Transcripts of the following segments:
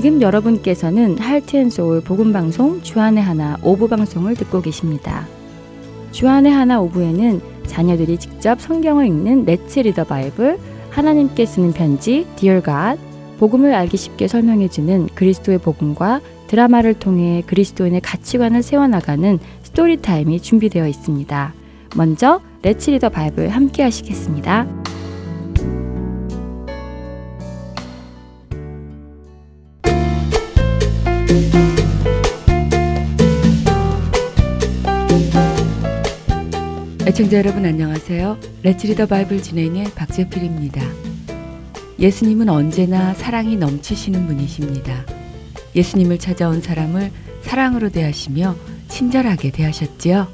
지금 여러분께서는 Heart and Soul 복음방송 주안의 하나 5부 방송을 듣고 계십니다. 주안의 하나 5부에는 자녀들이 직접 성경을 읽는 Let's Read the Bible, 하나님께 쓰는 편지 Dear God, 복음을 알기 쉽게 설명해주는 그리스도의 복음과 드라마를 통해 그리스도인의 가치관을 세워나가는 스토리타임이 준비되어 있습니다. 먼저 Let's Read the Bible 함께 하시겠습니다. 애청자 여러분 안녕하세요. Let's Read the Bible 진행의 박재필입니다. 예수님은 언제나 사랑이 넘치시는 분이십니다. 예수님을 찾아온 사람을 사랑으로 대하시며 친절하게 대하셨지요.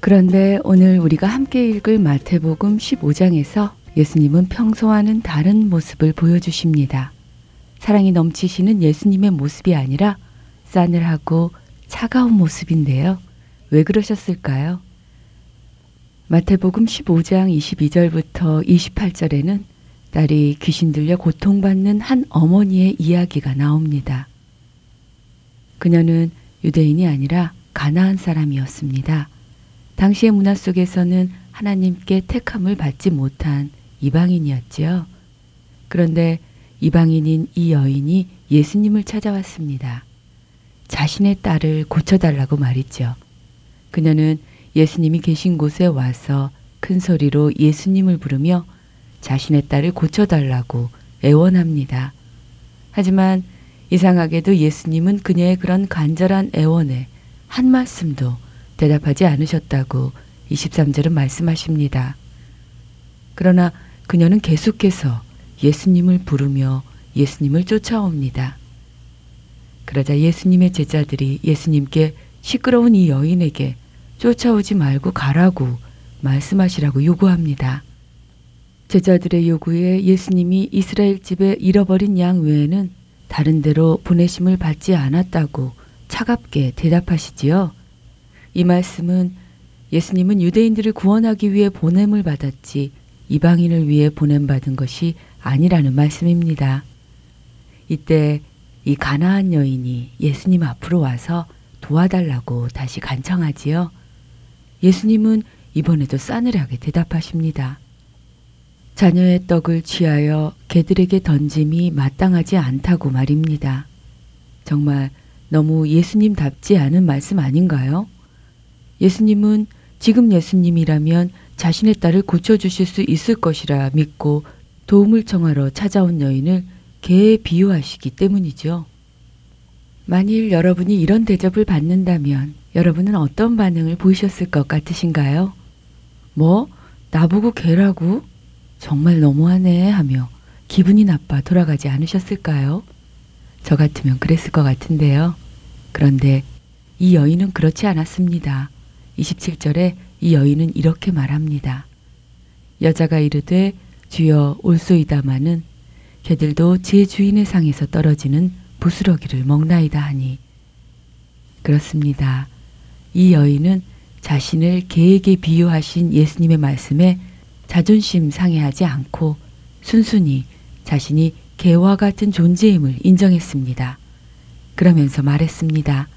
그런데 오늘 우리가 함께 읽을 마태복음 15장에서 예수님은 평소와는 다른 모습을 보여주십니다. 사랑이 넘치시는 예수님의 모습이 아니라 싸늘하고 차가운 모습인데요. 왜 그러셨을까요? 마태복음 15장 22절부터 28절에는 딸이 귀신 들려 고통받는 한 어머니의 이야기가 나옵니다. 그녀는 유대인이 아니라 가나안 사람이었습니다. 당시의 문화 속에서는 하나님께 택함을 받지 못한 이방인이었지요. 그런데 이방인인 이 여인이 예수님을 찾아왔습니다. 자신의 딸을 고쳐달라고 말이죠. 그녀는 예수님이 계신 곳에 와서 큰 소리로 예수님을 부르며 자신의 딸을 고쳐달라고 애원합니다. 하지만 이상하게도 예수님은 그녀의 그런 간절한 애원에 한 말씀도 대답하지 않으셨다고 23절은 말씀하십니다. 그러나 그녀는 계속해서 예수님을 부르며 예수님을 쫓아옵니다. 그러자 예수님의 제자들이 예수님께 시끄러운 이 여인에게 쫓아오지 말고 가라고 말씀하시라고 요구합니다. 제자들의 요구에 예수님이 이스라엘 집에 잃어버린 양 외에는 다른 데로 보내심을 받지 않았다고 차갑게 대답하시지요. 이 말씀은 예수님은 유대인들을 구원하기 위해 보냄을 받았지 이방인을 위해 보냄받은 것이 아니라는 말씀입니다. 이때 이 가나안 여인이 예수님 앞으로 와서 도와달라고 다시 간청하지요. 예수님은 이번에도 싸늘하게 대답하십니다. 자녀의 떡을 취하여 개들에게 던짐이 마땅하지 않다고 말입니다. 정말 너무 예수님답지 않은 말씀 아닌가요? 예수님은 지금 예수님이라면 자신의 딸을 고쳐주실 수 있을 것이라 믿고 도움을 청하러 찾아온 여인을 개에 비유하시기 때문이죠. 만일 여러분이 이런 대접을 받는다면 여러분은 어떤 반응을 보이셨을 것 같으신가요? 뭐? 나보고 개라고? 정말 너무하네 하며 기분이 나빠 돌아가지 않으셨을까요? 저 같으면 그랬을 것 같은데요. 그런데 이 여인은 그렇지 않았습니다. 27절에 이 여인은 이렇게 말합니다. 여자가 이르되 주여 올소이다마는 개들도 제 주인의 상에서 떨어지는 부스러기를 먹나이다 하니. 그렇습니다. 이 여인은 자신을 개에게 비유하신 예수님의 말씀에 자존심 상해하지 않고 순순히 자신이 개와 같은 존재임을 인정했습니다. 그러면서 말했습니다.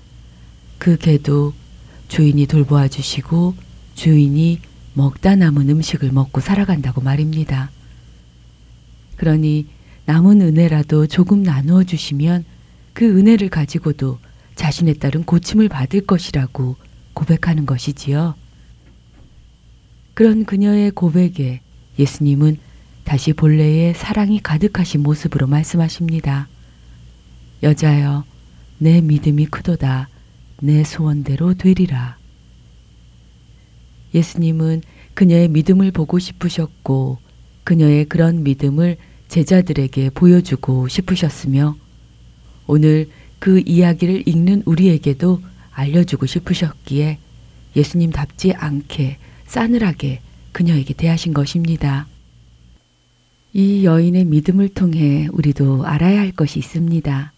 그 개도 주인이 돌보아 주시고 주인이 먹다 남은 음식을 먹고 살아간다고 말입니다. 그러니 남은 은혜라도 조금 나누어 주시면 그 은혜를 가지고도 자신에 따른 고침을 받을 것이라고 고백하는 것이지요. 그런 그녀의 고백에 예수님은 다시 본래의 사랑이 가득하신 모습으로 말씀하십니다. 여자여, 내 믿음이 크도다. 내 소원대로 되리라. 예수님은 그녀의 믿음을 보고 싶으셨고 그녀의 그런 믿음을 제자들에게 보여주고 싶으셨으며 오늘 그 이야기를 읽는 우리에게도 알려주고 싶으셨기에 예수님답지 않게 싸늘하게 그녀에게 대하신 것입니다. 이 여인의 믿음을 통해 우리도 알아야 할 것이 있습니다.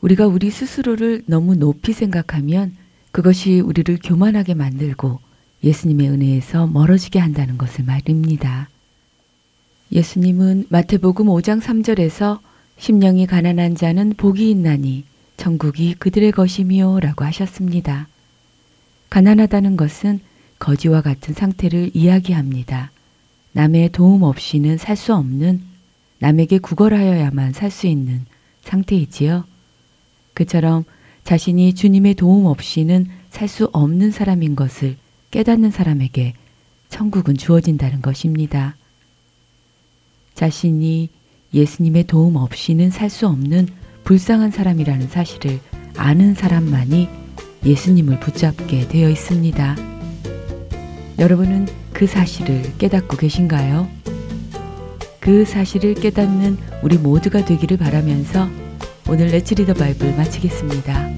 우리가 우리 스스로를 너무 높이 생각하면 그것이 우리를 교만하게 만들고 예수님의 은혜에서 멀어지게 한다는 것을 말입니다. 예수님은 마태복음 5장 3절에서 심령이 가난한 자는 복이 있나니 천국이 그들의 것이며 라고 하셨습니다. 가난하다는 것은 거지와 같은 상태를 이야기합니다. 남의 도움 없이는 살 수 없는, 남에게 구걸하여야만 살 수 있는 상태이지요. 그처럼 자신이 주님의 도움 없이는 살 수 없는 사람인 것을 깨닫는 사람에게 천국은 주어진다는 것입니다. 자신이 예수님의 도움 없이는 살 수 없는 불쌍한 사람이라는 사실을 아는 사람만이 예수님을 붙잡게 되어 있습니다. 여러분은 그 사실을 깨닫고 계신가요? 그 사실을 깨닫는 우리 모두가 되기를 바라면서 오늘 Let's Read the Bible 마치겠습니다.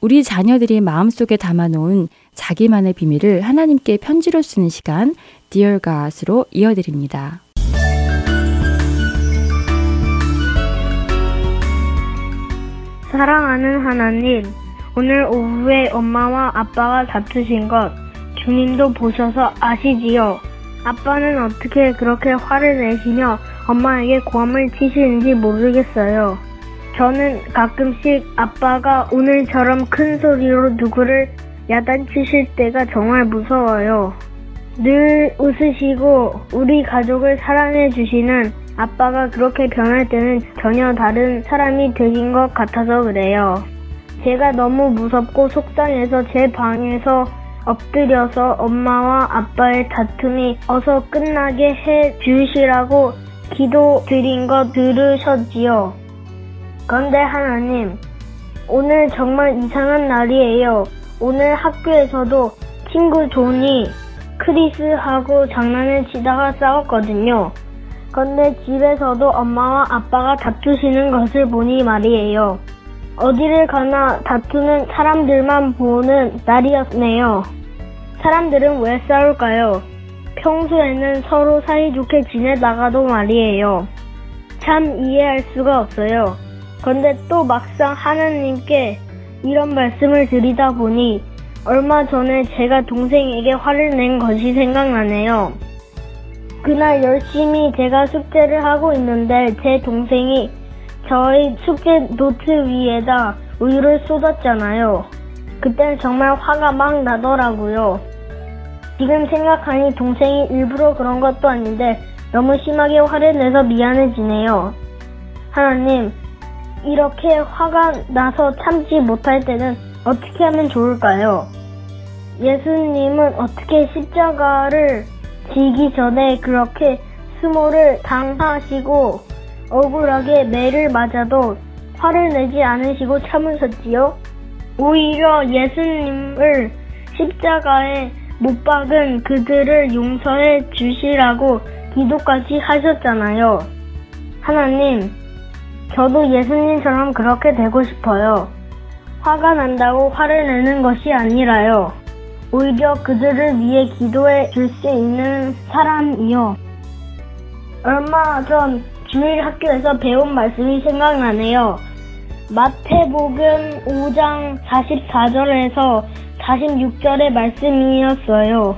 우리 자녀들이 마음속에 담아놓은 자기만의 비밀을 하나님께 편지로 쓰는 시간 Dear God으로 이어드립니다. 사랑하는 하나님, 오늘 오후에 엄마와 아빠가 다투신 것 주님도 보셔서 아시지요. 아빠는 어떻게 그렇게 화를 내시며 엄마에게 고함을 치시는지 모르겠어요. 저는 가끔씩 아빠가 오늘처럼 큰 소리로 누구를 야단치실 때가 정말 무서워요. 늘 웃으시고 우리 가족을 사랑해주시는 아빠가 그렇게 변할 때는 전혀 다른 사람이 되신 것 같아서 그래요. 제가 너무 무섭고 속상해서 제 방에서 엎드려서 엄마와 아빠의 다툼이 어서 끝나게 해주시라고 기도드린 거 들으셨지요. 그런데 하나님, 오늘 정말 이상한 날이에요. 오늘 학교에서도 친구 존이 크리스하고 장난을 치다가 싸웠거든요. 그런데 집에서도 엄마와 아빠가 다투시는 것을 보니 말이에요. 어디를 가나 다투는 사람들만 보는 날이었네요. 사람들은 왜 싸울까요? 평소에는 서로 사이좋게 지내다가도 말이에요. 참 이해할 수가 없어요. 그런데 또 막상 하나님께 이런 말씀을 드리다 보니 얼마 전에 제가 동생에게 화를 낸 것이 생각나네요. 그날 열심히 제가 숙제를 하고 있는데 제 동생이 저희 숙제 노트 위에다 우유를 쏟았잖아요. 그땐 정말 화가 막 나더라고요. 지금 생각하니 동생이 일부러 그런 것도 아닌데 너무 심하게 화를 내서 미안해지네요. 하나님, 이렇게 화가 나서 참지 못할 때는 어떻게 하면 좋을까요? 예수님은 어떻게 십자가를 지기 전에 그렇게 수모를 당하시고 억울하게 매를 맞아도 화를 내지 않으시고 참으셨지요? 오히려 예수님을 십자가에 못 박은 그들을 용서해 주시라고 기도까지 하셨잖아요. 하나님, 저도 예수님처럼 그렇게 되고 싶어요. 화가 난다고 화를 내는 것이 아니라요. 오히려 그들을 위해 기도해 줄 수 있는 사람이요. 얼마 전 주일 학교에서 배운 말씀이 생각나네요. 마태복음 5장 44절에서 46절의 말씀이었어요.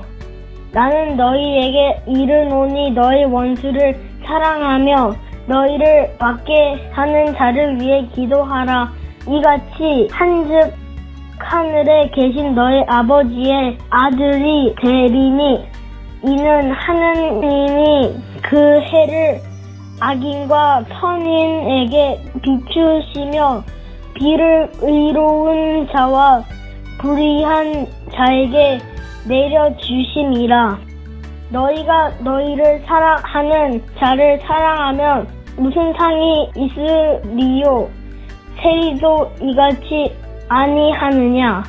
나는 너희에게 이르노니 너희 원수를 사랑하며 너희를 받게 하는 자를 위해 기도하라. 이같이 한즉 하늘에 계신 너희 아버지의 아들이 되리니 이는 하느님이 그 해를 악인과 선인에게 비추시며 비를 의로운 자와 불의한 자에게 내려주심이라. 너희가 너희를 사랑하는 자를 사랑하면 무슨 상이 있으리요? 세리도 이같이 아니하느냐?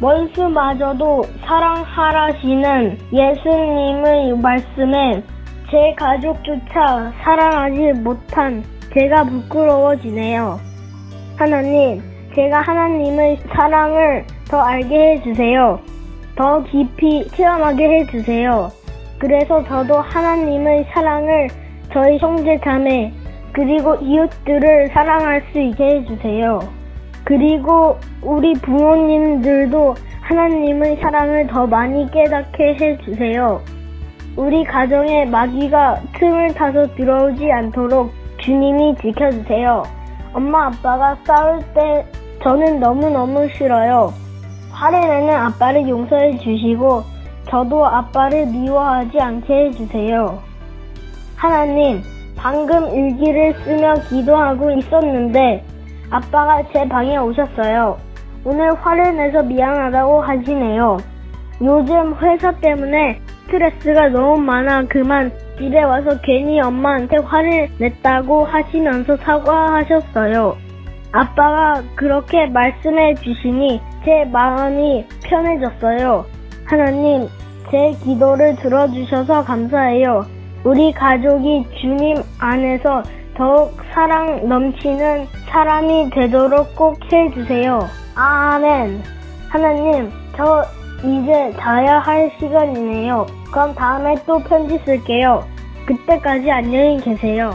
원수마저도 사랑하라시는 예수님의 말씀에 제 가족조차 사랑하지 못한 제가 부끄러워지네요. 하나님, 제가 하나님의 사랑을 더 알게 해주세요. 더 깊이 체험하게 해주세요. 그래서 저도 하나님의 사랑을 저희 형제 자매 그리고 이웃들을 사랑할 수 있게 해주세요. 그리고 우리 부모님들도 하나님의 사랑을 더 많이 깨닫게 해주세요. 우리 가정에 마귀가 틈을 타서 들어오지 않도록 주님이 지켜주세요. 엄마 아빠가 싸울 때 저는 너무너무 싫어요. 화를 내는 아빠를 용서해 주시고 저도 아빠를 미워하지 않게 해주세요. 하나님, 방금 일기를 쓰며 기도하고 있었는데 아빠가 제 방에 오셨어요. 오늘 화를 내서 미안하다고 하시네요. 요즘 회사 때문에 스트레스가 너무 많아 그만 집에 와서 괜히 엄마한테 화를 냈다고 하시면서 사과하셨어요. 아빠가 그렇게 말씀해 주시니 제 마음이 편해졌어요. 하나님, 제 기도를 들어주셔서 감사해요. 우리 가족이 주님 안에서 더욱 사랑 넘치는 사람이 되도록 꼭 해주세요. 아멘. 하나님, 저 이제 자야 할 시간이네요. 그럼 다음에 또 편지 쓸게요. 그때까지 안녕히 계세요.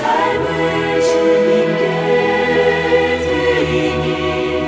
삶을 주님께 드리니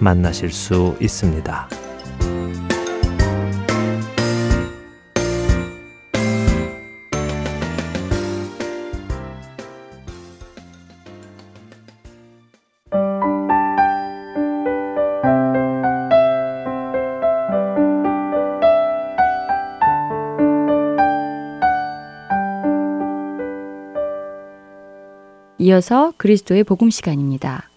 만나실 수 있습니다. 이어서 그리스도의 복음 시간입니다.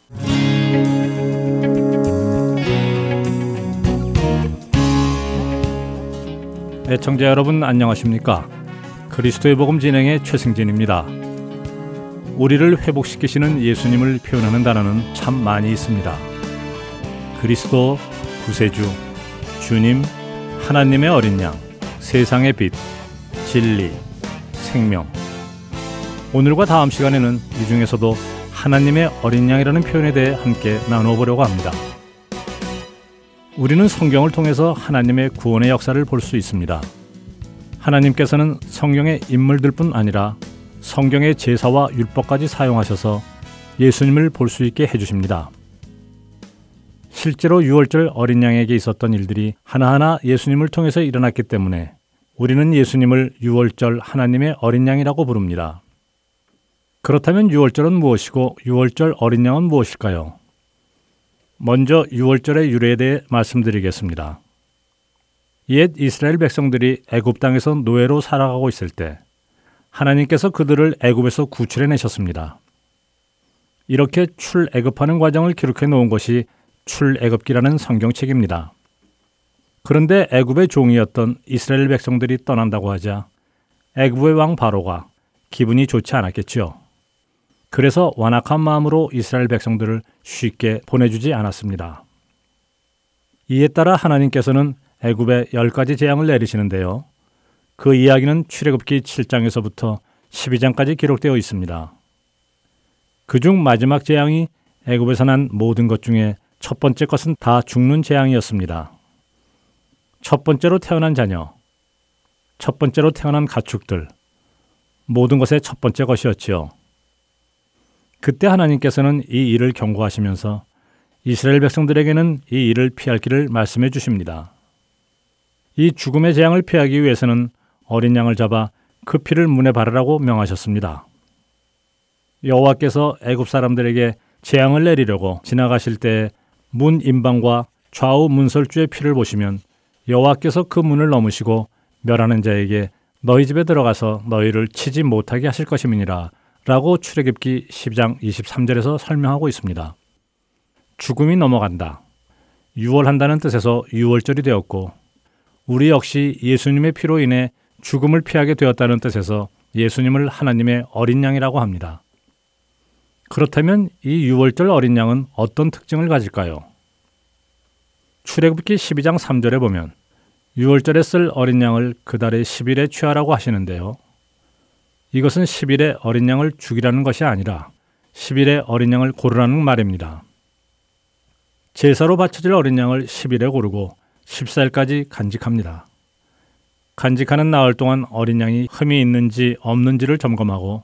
애청자 여러분 안녕하십니까? 그리스도의 복음 진행의 최승진입니다. 우리를 회복시키시는 예수님을 표현하는 단어는 참 많이 있습니다. 그리스도, 구세주, 주님, 하나님의 어린 양, 세상의 빛, 진리, 생명. 오늘과 다음 시간에는 이 중에서도 하나님의 어린 양이라는 표현에 대해 함께 나눠보려고 합니다. 우리는 성경을 통해서 하나님의 구원의 역사를 볼 수 있습니다. 하나님께서는 성경의 인물들 뿐 아니라 성경의 제사와 율법까지 사용하셔서 예수님을 볼 수 있게 해주십니다. 실제로 유월절 어린 양에게 있었던 일들이 하나하나 예수님을 통해서 일어났기 때문에 우리는 예수님을 유월절 하나님의 어린 양이라고 부릅니다. 그렇다면 유월절은 무엇이고 유월절 어린 양은 무엇일까요? 먼저 유월절의 유래에 대해 말씀드리겠습니다. 옛 이스라엘 백성들이 애굽 땅에서 노예로 살아가고 있을 때 하나님께서 그들을 애굽에서 구출해내셨습니다. 이렇게 출애굽하는 과정을 기록해 놓은 것이 출애굽기라는 성경책입니다. 그런데 애굽의 종이었던 이스라엘 백성들이 떠난다고 하자 애굽의 왕 바로가 기분이 좋지 않았겠지요. 그래서 완악한 마음으로 이스라엘 백성들을 쉽게 보내주지 않았습니다. 이에 따라 하나님께서는 애굽에 10가지 재앙을 내리시는데요. 그 이야기는 출애굽기 7장에서부터 12장까지 기록되어 있습니다. 그중 마지막 재앙이 애굽에서 난 모든 것 중에 첫 번째 것은 다 죽는 재앙이었습니다. 첫 번째로 태어난 자녀, 첫 번째로 태어난 가축들, 모든 것의 첫 번째 것이었지요. 그때 하나님께서는 이 일을 경고하시면서 이스라엘 백성들에게는 이 일을 피할 길을 말씀해 주십니다. 이 죽음의 재앙을 피하기 위해서는 어린 양을 잡아 그 피를 문에 바르라고 명하셨습니다. 여호와께서 애굽 사람들에게 재앙을 내리려고 지나가실 때 문 임방과 좌우 문설주의 피를 보시면 여호와께서 그 문을 넘으시고 멸하는 자에게 너희 집에 들어가서 너희를 치지 못하게 하실 것임이니라 라고 출애굽기 10장 23절에서 설명하고 있습니다. 죽음이 넘어간다. 유월한다는 뜻에서 유월절이 되었고 우리 역시 예수님의 피로 인해 죽음을 피하게 되었다는 뜻에서 예수님을 하나님의 어린 양이라고 합니다. 그렇다면 이 유월절 어린 양은 어떤 특징을 가질까요? 출애굽기 12장 3절에 보면 유월절에 쓸 어린 양을 그 달의 10일에 취하라고 하시는데요. 이것은 10일에 어린 양을 죽이라는 것이 아니라 10일에 어린 양을 고르라는 말입니다. 제사로 바쳐질 어린 양을 10일에 고르고 14일까지 간직합니다. 간직하는 나흘 동안 어린 양이 흠이 있는지 없는지를 점검하고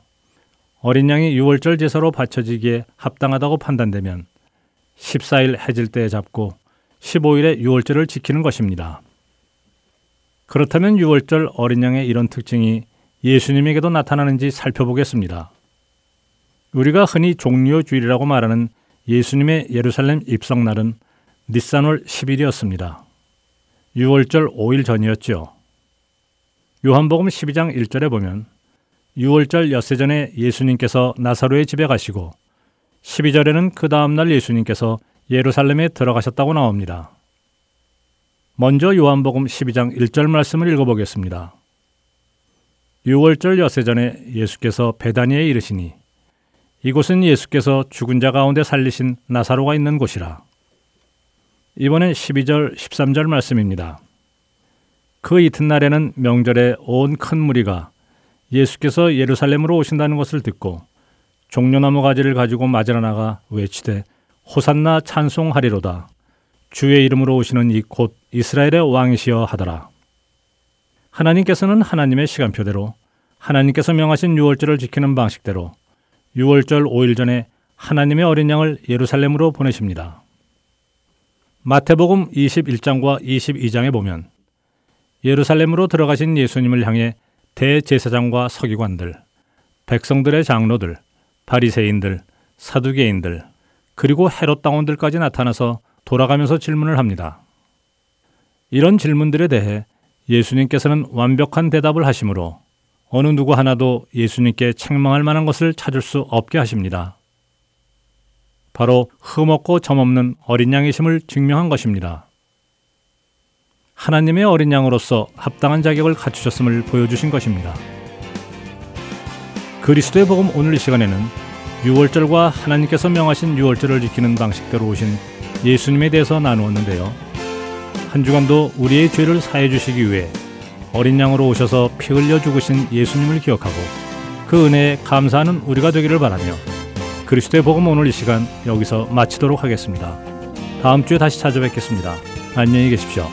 어린 양이 유월절 제사로 바쳐지기에 합당하다고 판단되면 14일 해질 때에 잡고 15일에 유월절을 지키는 것입니다. 그렇다면 유월절 어린 양의 이런 특징이 예수님에게도 나타나는지 살펴보겠습니다. 우리가 흔히 종려 주일이라고 말하는 예수님의 예루살렘 입성날은 니산월 10일이었습니다. 유월절 5일 전이었지요. 요한복음 12장 1절에 보면 유월절 엿새 전에 예수님께서 나사로의 집에 가시고 12절에는 그 다음날 예수님께서 예루살렘에 들어가셨다고 나옵니다. 먼저 요한복음 12장 1절 말씀을 읽어보겠습니다. 유월절 엿새 전에 예수께서 베다니에 이르시니 이곳은 예수께서 죽은 자 가운데 살리신 나사로가 있는 곳이라. 이번엔 12절 13절 말씀입니다. 그 이튿날에는 명절에 온 큰 무리가 예수께서 예루살렘으로 오신다는 것을 듣고 종려나무 가지를 가지고 맞으러 나가 외치되 호산나 찬송하리로다. 주의 이름으로 오시는 이 곧 이스라엘의 왕이시여 하더라. 하나님께서는 하나님의 시간표대로 하나님께서 명하신 유월절을 지키는 방식대로 유월절 5일 전에 하나님의 어린 양을 예루살렘으로 보내십니다. 마태복음 21장과 22장에 보면 예루살렘으로 들어가신 예수님을 향해 대제사장과 서기관들, 백성들의 장로들, 바리새인들, 사두개인들, 그리고 헤롯 당원들까지 나타나서 돌아가면서 질문을 합니다. 이런 질문들에 대해 예수님께서는 완벽한 대답을 하시므로 어느 누구 하나도 예수님께 책망할 만한 것을 찾을 수 없게 하십니다. 바로 흠없고 점없는 어린 양이심을 증명한 것입니다. 하나님의 어린 양으로서 합당한 자격을 갖추셨음을 보여주신 것입니다. 그리스도의 복음 오늘 이 시간에는 유월절과 하나님께서 명하신 유월절을 지키는 방식대로 오신 예수님에 대해서 나누었는데요. 한 주간도 우리의 죄를 사해 주시기 위해 어린 양으로 오셔서 피 흘려 죽으신 예수님을 기억하고 그 은혜에 감사하는 우리가 되기를 바라며 그리스도의 복음 오늘 이 시간 여기서 마치도록 하겠습니다. 다음 주에 다시 찾아뵙겠습니다. 안녕히 계십시오.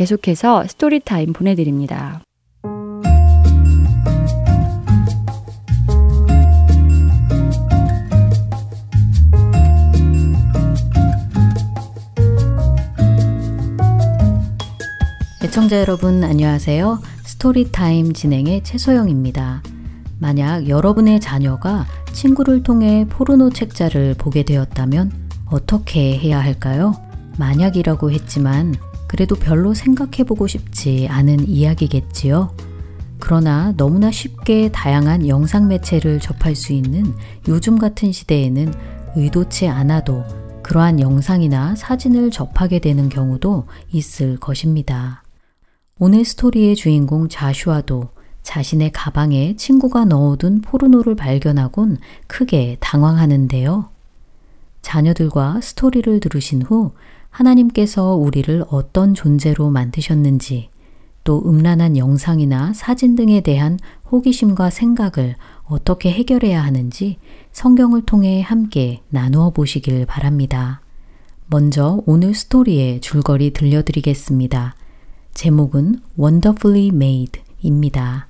계속해서 스토리타임 보내드립니다. 시청자 여러분 안녕하세요. 스토리타임 진행의 최소영입니다. 만약 여러분의 자녀가 친구를 통해 포르노 책자를 보게 되었다면 어떻게 해야 할까요? 만약이라고 했지만 그래도 별로 생각해보고 싶지 않은 이야기겠지요. 그러나 너무나 쉽게 다양한 영상 매체를 접할 수 있는 요즘 같은 시대에는 의도치 않아도 그러한 영상이나 사진을 접하게 되는 경우도 있을 것입니다. 오늘 스토리의 주인공 자슈아도 자신의 가방에 친구가 넣어둔 포르노를 발견하곤 크게 당황하는데요. 자녀들과 스토리를 들으신 후 하나님께서 우리를 어떤 존재로 만드셨는지, 또 음란한 영상이나 사진 등에 대한 호기심과 생각을 어떻게 해결해야 하는지 성경을 통해 함께 나누어 보시길 바랍니다. 먼저 오늘 스토리의 줄거리 들려드리겠습니다. 제목은 Wonderfully Made입니다.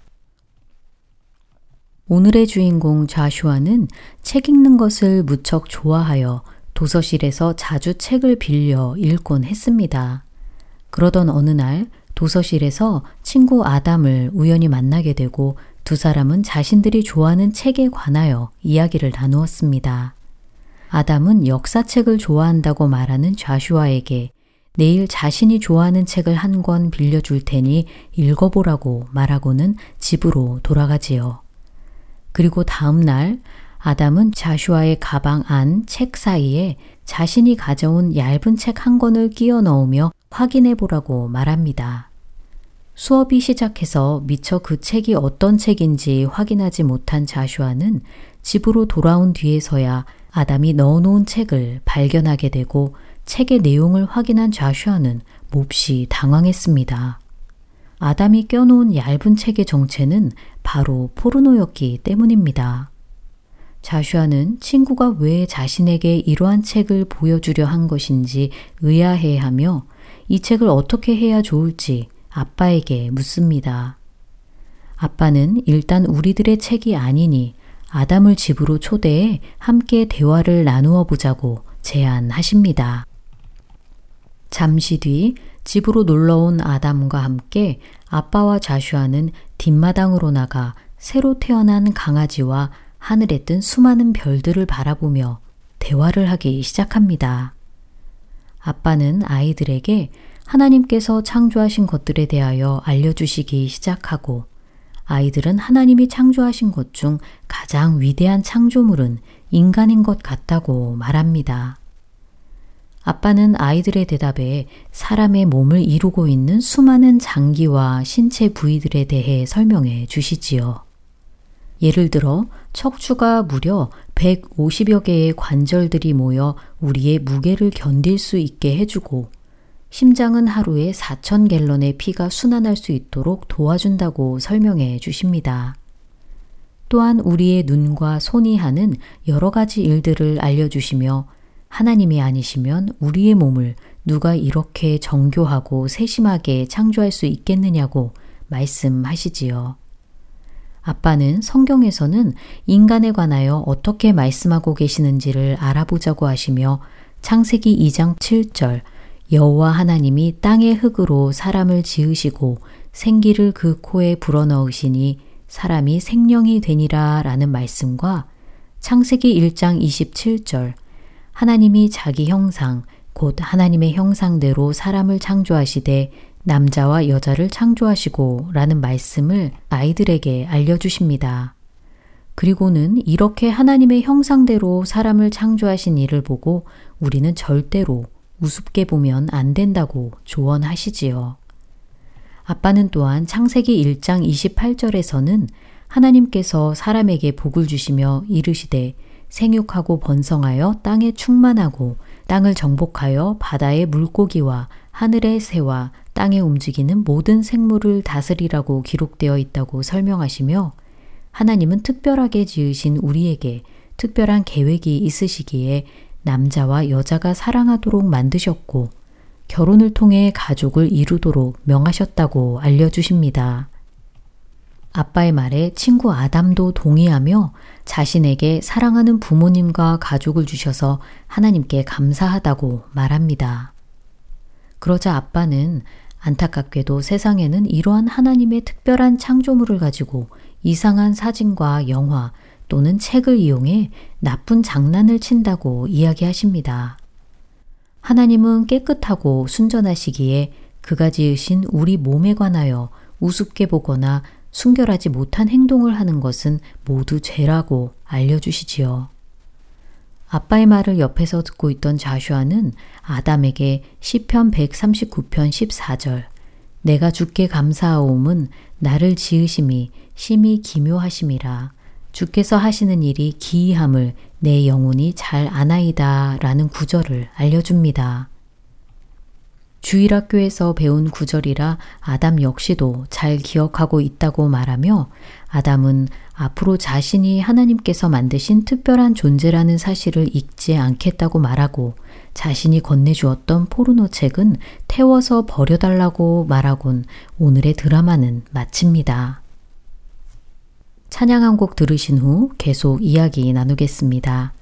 오늘의 주인공 자슈아는 책 읽는 것을 무척 좋아하여 도서실에서 자주 책을 빌려 읽곤 했습니다. 그러던 어느 날 도서실에서 친구 아담을 우연히 만나게 되고 두 사람은 자신들이 좋아하는 책에 관하여 이야기를 나누었습니다. 아담은 역사책을 좋아한다고 말하는 자슈아에게 내일 자신이 좋아하는 책을 한 권 빌려줄 테니 읽어보라고 말하고는 집으로 돌아가지요. 그리고 다음 날 아담은 자슈아의 가방 안 책 사이에 자신이 가져온 얇은 책 한 권을 끼워 넣으며 확인해보라고 말합니다. 수업이 시작해서 미처 그 책이 어떤 책인지 확인하지 못한 자슈아는 집으로 돌아온 뒤에서야 아담이 넣어놓은 책을 발견하게 되고 책의 내용을 확인한 자슈아는 몹시 당황했습니다. 아담이 껴놓은 얇은 책의 정체는 바로 포르노였기 때문입니다. 자슈아는 친구가 왜 자신에게 이러한 책을 보여주려 한 것인지 의아해하며 이 책을 어떻게 해야 좋을지 아빠에게 묻습니다. 아빠는 일단 우리들의 책이 아니니 아담을 집으로 초대해 함께 대화를 나누어 보자고 제안하십니다. 잠시 뒤 집으로 놀러온 아담과 함께 아빠와 자슈아는 뒷마당으로 나가 새로 태어난 강아지와 하늘에 뜬 수많은 별들을 바라보며 대화를 하기 시작합니다. 아빠는 아이들에게 하나님께서 창조하신 것들에 대하여 알려주시기 시작하고 아이들은 하나님이 창조하신 것 중 가장 위대한 창조물은 인간인 것 같다고 말합니다. 아빠는 아이들의 대답에 사람의 몸을 이루고 있는 수많은 장기와 신체 부위들에 대해 설명해 주시지요. 예를 들어 척추가 무려 150여 개의 관절들이 모여 우리의 무게를 견딜 수 있게 해주고 심장은 하루에 4,000갤런의 피가 순환할 수 있도록 도와준다고 설명해 주십니다. 또한 우리의 눈과 손이 하는 여러 가지 일들을 알려주시며 하나님이 아니시면 우리의 몸을 누가 이렇게 정교하고 세심하게 창조할 수 있겠느냐고 말씀하시지요. 아빠는 성경에서는 인간에 관하여 어떻게 말씀하고 계시는지를 알아보자고 하시며 창세기 2장 7절 여호와 하나님이 땅의 흙으로 사람을 지으시고 생기를 그 코에 불어넣으시니 사람이 생령이 되니라 라는 말씀과 창세기 1장 27절 하나님이 자기 형상 곧 하나님의 형상대로 사람을 창조하시되 남자와 여자를 창조하시고 라는 말씀을 아이들에게 알려주십니다. 그리고는 이렇게 하나님의 형상대로 사람을 창조하신 이를 보고 우리는 절대로 우습게 보면 안 된다고 조언하시지요. 아빠는 또한 창세기 1장 28절에서는 하나님께서 사람에게 복을 주시며 이르시되 생육하고 번성하여 땅에 충만하고 땅을 정복하여 바다의 물고기와 하늘의 새와 땅에 움직이는 모든 생물을 다스리라고 기록되어 있다고 설명하시며 하나님은 특별하게 지으신 우리에게 특별한 계획이 있으시기에 남자와 여자가 사랑하도록 만드셨고 결혼을 통해 가족을 이루도록 명하셨다고 알려주십니다. 아빠의 말에 친구 아담도 동의하며 자신에게 사랑하는 부모님과 가족을 주셔서 하나님께 감사하다고 말합니다. 그러자 아빠는 안타깝게도 세상에는 이러한 하나님의 특별한 창조물을 가지고 이상한 사진과 영화 또는 책을 이용해 나쁜 장난을 친다고 이야기하십니다. 하나님은 깨끗하고 순전하시기에 그가 지으신 우리 몸에 관하여 우습게 보거나 순결하지 못한 행동을 하는 것은 모두 죄라고 알려주시지요. 아빠의 말을 옆에서 듣고 있던 자슈아는 아담에게 시편 139편 14절 내가 주께 감사하오음은 나를 지으심이 심히 기묘하심이라 주께서 하시는 일이 기이함을 내 영혼이 잘 아나이다 라는 구절을 알려줍니다. 주일학교에서 배운 구절이라 아담 역시도 잘 기억하고 있다고 말하며 아담은 앞으로 자신이 하나님께서 만드신 특별한 존재라는 사실을 잊지 않겠다고 말하고 자신이 건네주었던 포르노 책은 태워서 버려달라고 말하곤 오늘의 드라마는 마칩니다. 찬양 한 곡 들으신 후 계속 이야기 나누겠습니다.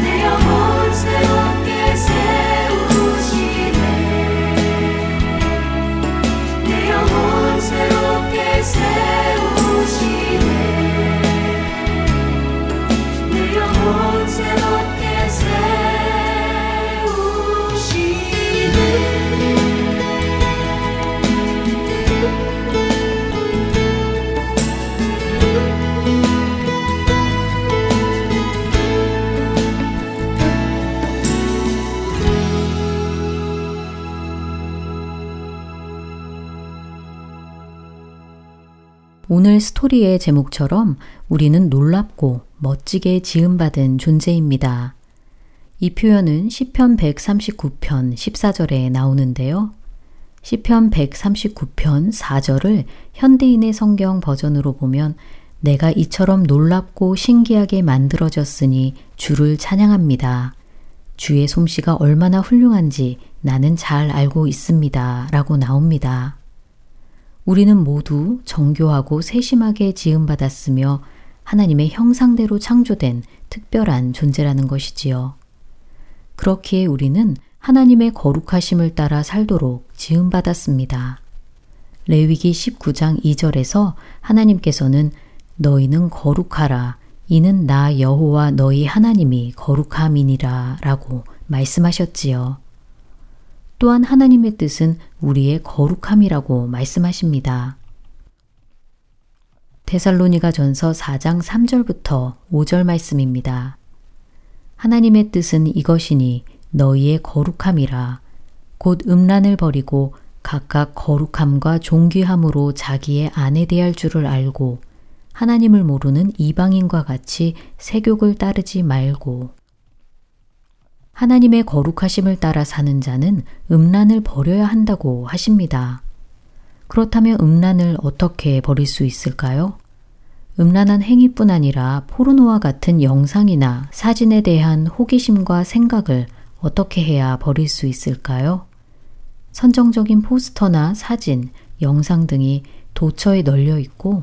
내 영혼 새롭게 오늘 스토리의 제목처럼 우리는 놀랍고 멋지게 지음받은 존재입니다. 이 표현은 시편 139편 14절에 나오는데요. 시편 139편 4절을 현대인의 성경 버전으로 보면 내가 이처럼 놀랍고 신기하게 만들어졌으니 주를 찬양합니다. 주의 솜씨가 얼마나 훌륭한지 나는 잘 알고 있습니다. 라고 나옵니다. 우리는 모두 정교하고 세심하게 지음받았으며 하나님의 형상대로 창조된 특별한 존재라는 것이지요. 그렇기에 우리는 하나님의 거룩하심을 따라 살도록 지음받았습니다. 레위기 19장 2절에서 하나님께서는 너희는 거룩하라 이는 나 여호와 너희 하나님이 거룩함이니라 라고 말씀하셨지요. 또한 하나님의 뜻은 우리의 거룩함이라고 말씀하십니다. 데살로니가전서 4장 3절부터 5절 말씀입니다. 하나님의 뜻은 이것이니 너희의 거룩함이라 곧 음란을 버리고 각각 거룩함과 존귀함으로 자기의 아내 대할 줄을 알고 하나님을 모르는 이방인과 같이 세욕을 따르지 말고 하나님의 거룩하심을 따라 사는 자는 음란을 버려야 한다고 하십니다. 그렇다면 음란을 어떻게 버릴 수 있을까요? 음란한 행위뿐 아니라 포르노와 같은 영상이나 사진에 대한 호기심과 생각을 어떻게 해야 버릴 수 있을까요? 선정적인 포스터나 사진, 영상 등이 도처에 널려 있고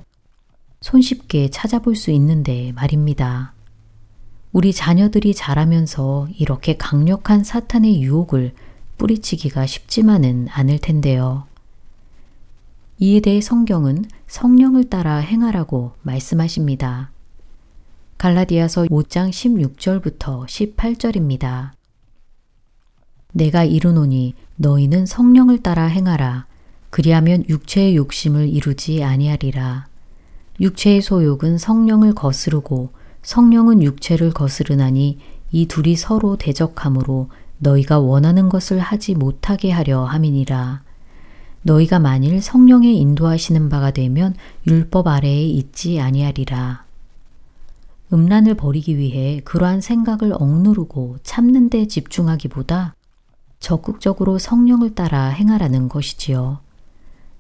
손쉽게 찾아볼 수 있는데 말입니다. 우리 자녀들이 자라면서 이렇게 강력한 사탄의 유혹을 뿌리치기가 쉽지만은 않을 텐데요. 이에 대해 성경은 성령을 따라 행하라고 말씀하십니다. 갈라디아서 5장 16절부터 18절입니다. 내가 이르노니 너희는 성령을 따라 행하라. 그리하면 육체의 욕심을 이루지 아니하리라. 육체의 소욕은 성령을 거스르고 성령은 육체를 거스르나니 이 둘이 서로 대적하므로 너희가 원하는 것을 하지 못하게 하려 함이니라. 너희가 만일 성령에 인도하시는 바가 되면 율법 아래에 있지 아니하리라. 음란을 버리기 위해 그러한 생각을 억누르고 참는 데 집중하기보다 적극적으로 성령을 따라 행하라는 것이지요.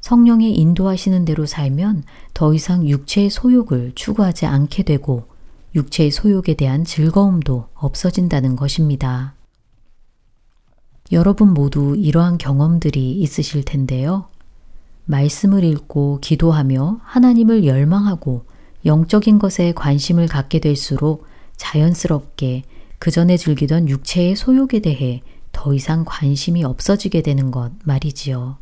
성령에 인도하시는 대로 살면 더 이상 육체의 소욕을 추구하지 않게 되고 육체의 소욕에 대한 즐거움도 없어진다는 것입니다. 여러분 모두 이러한 경험들이 있으실 텐데요. 말씀을 읽고 기도하며 하나님을 열망하고 영적인 것에 관심을 갖게 될수록 자연스럽게 그 전에 즐기던 육체의 소욕에 대해 더 이상 관심이 없어지게 되는 것 말이지요.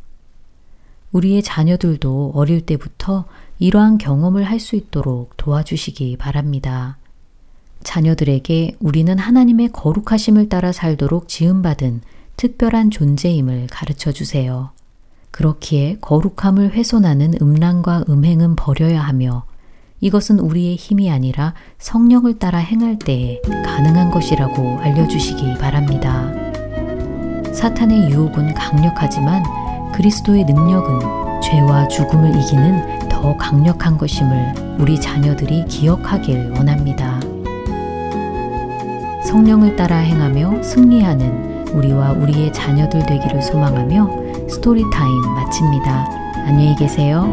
우리의 자녀들도 어릴 때부터 이러한 경험을 할 수 있도록 도와주시기 바랍니다. 자녀들에게 우리는 하나님의 거룩하심을 따라 살도록 지음받은 특별한 존재임을 가르쳐 주세요. 그렇기에 거룩함을 훼손하는 음란과 음행은 버려야 하며 이것은 우리의 힘이 아니라 성령을 따라 행할 때에 가능한 것이라고 알려주시기 바랍니다. 사탄의 유혹은 강력하지만 그리스도의 능력은 죄와 죽음을 이기는 더 강력한 것임을 우리 자녀들이 기억하길 원합니다. 성령을 따라 행하며 승리하는 우리와 우리의 자녀들 되기를 소망하며 스토리타임 마칩니다. 안녕히 계세요.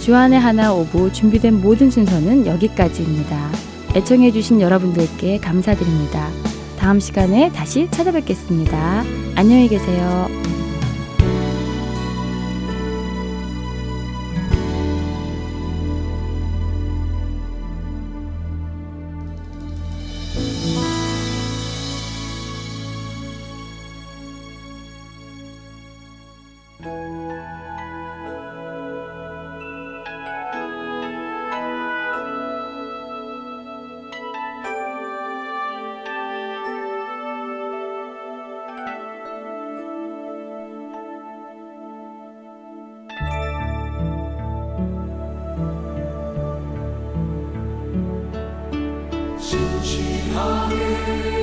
주안의 하나 오부 준비된 모든 순서는 여기까지입니다. 애청해 주신 여러분들께 감사드립니다. 다음 시간에 다시 찾아뵙겠습니다. 안녕히 계세요. 하늘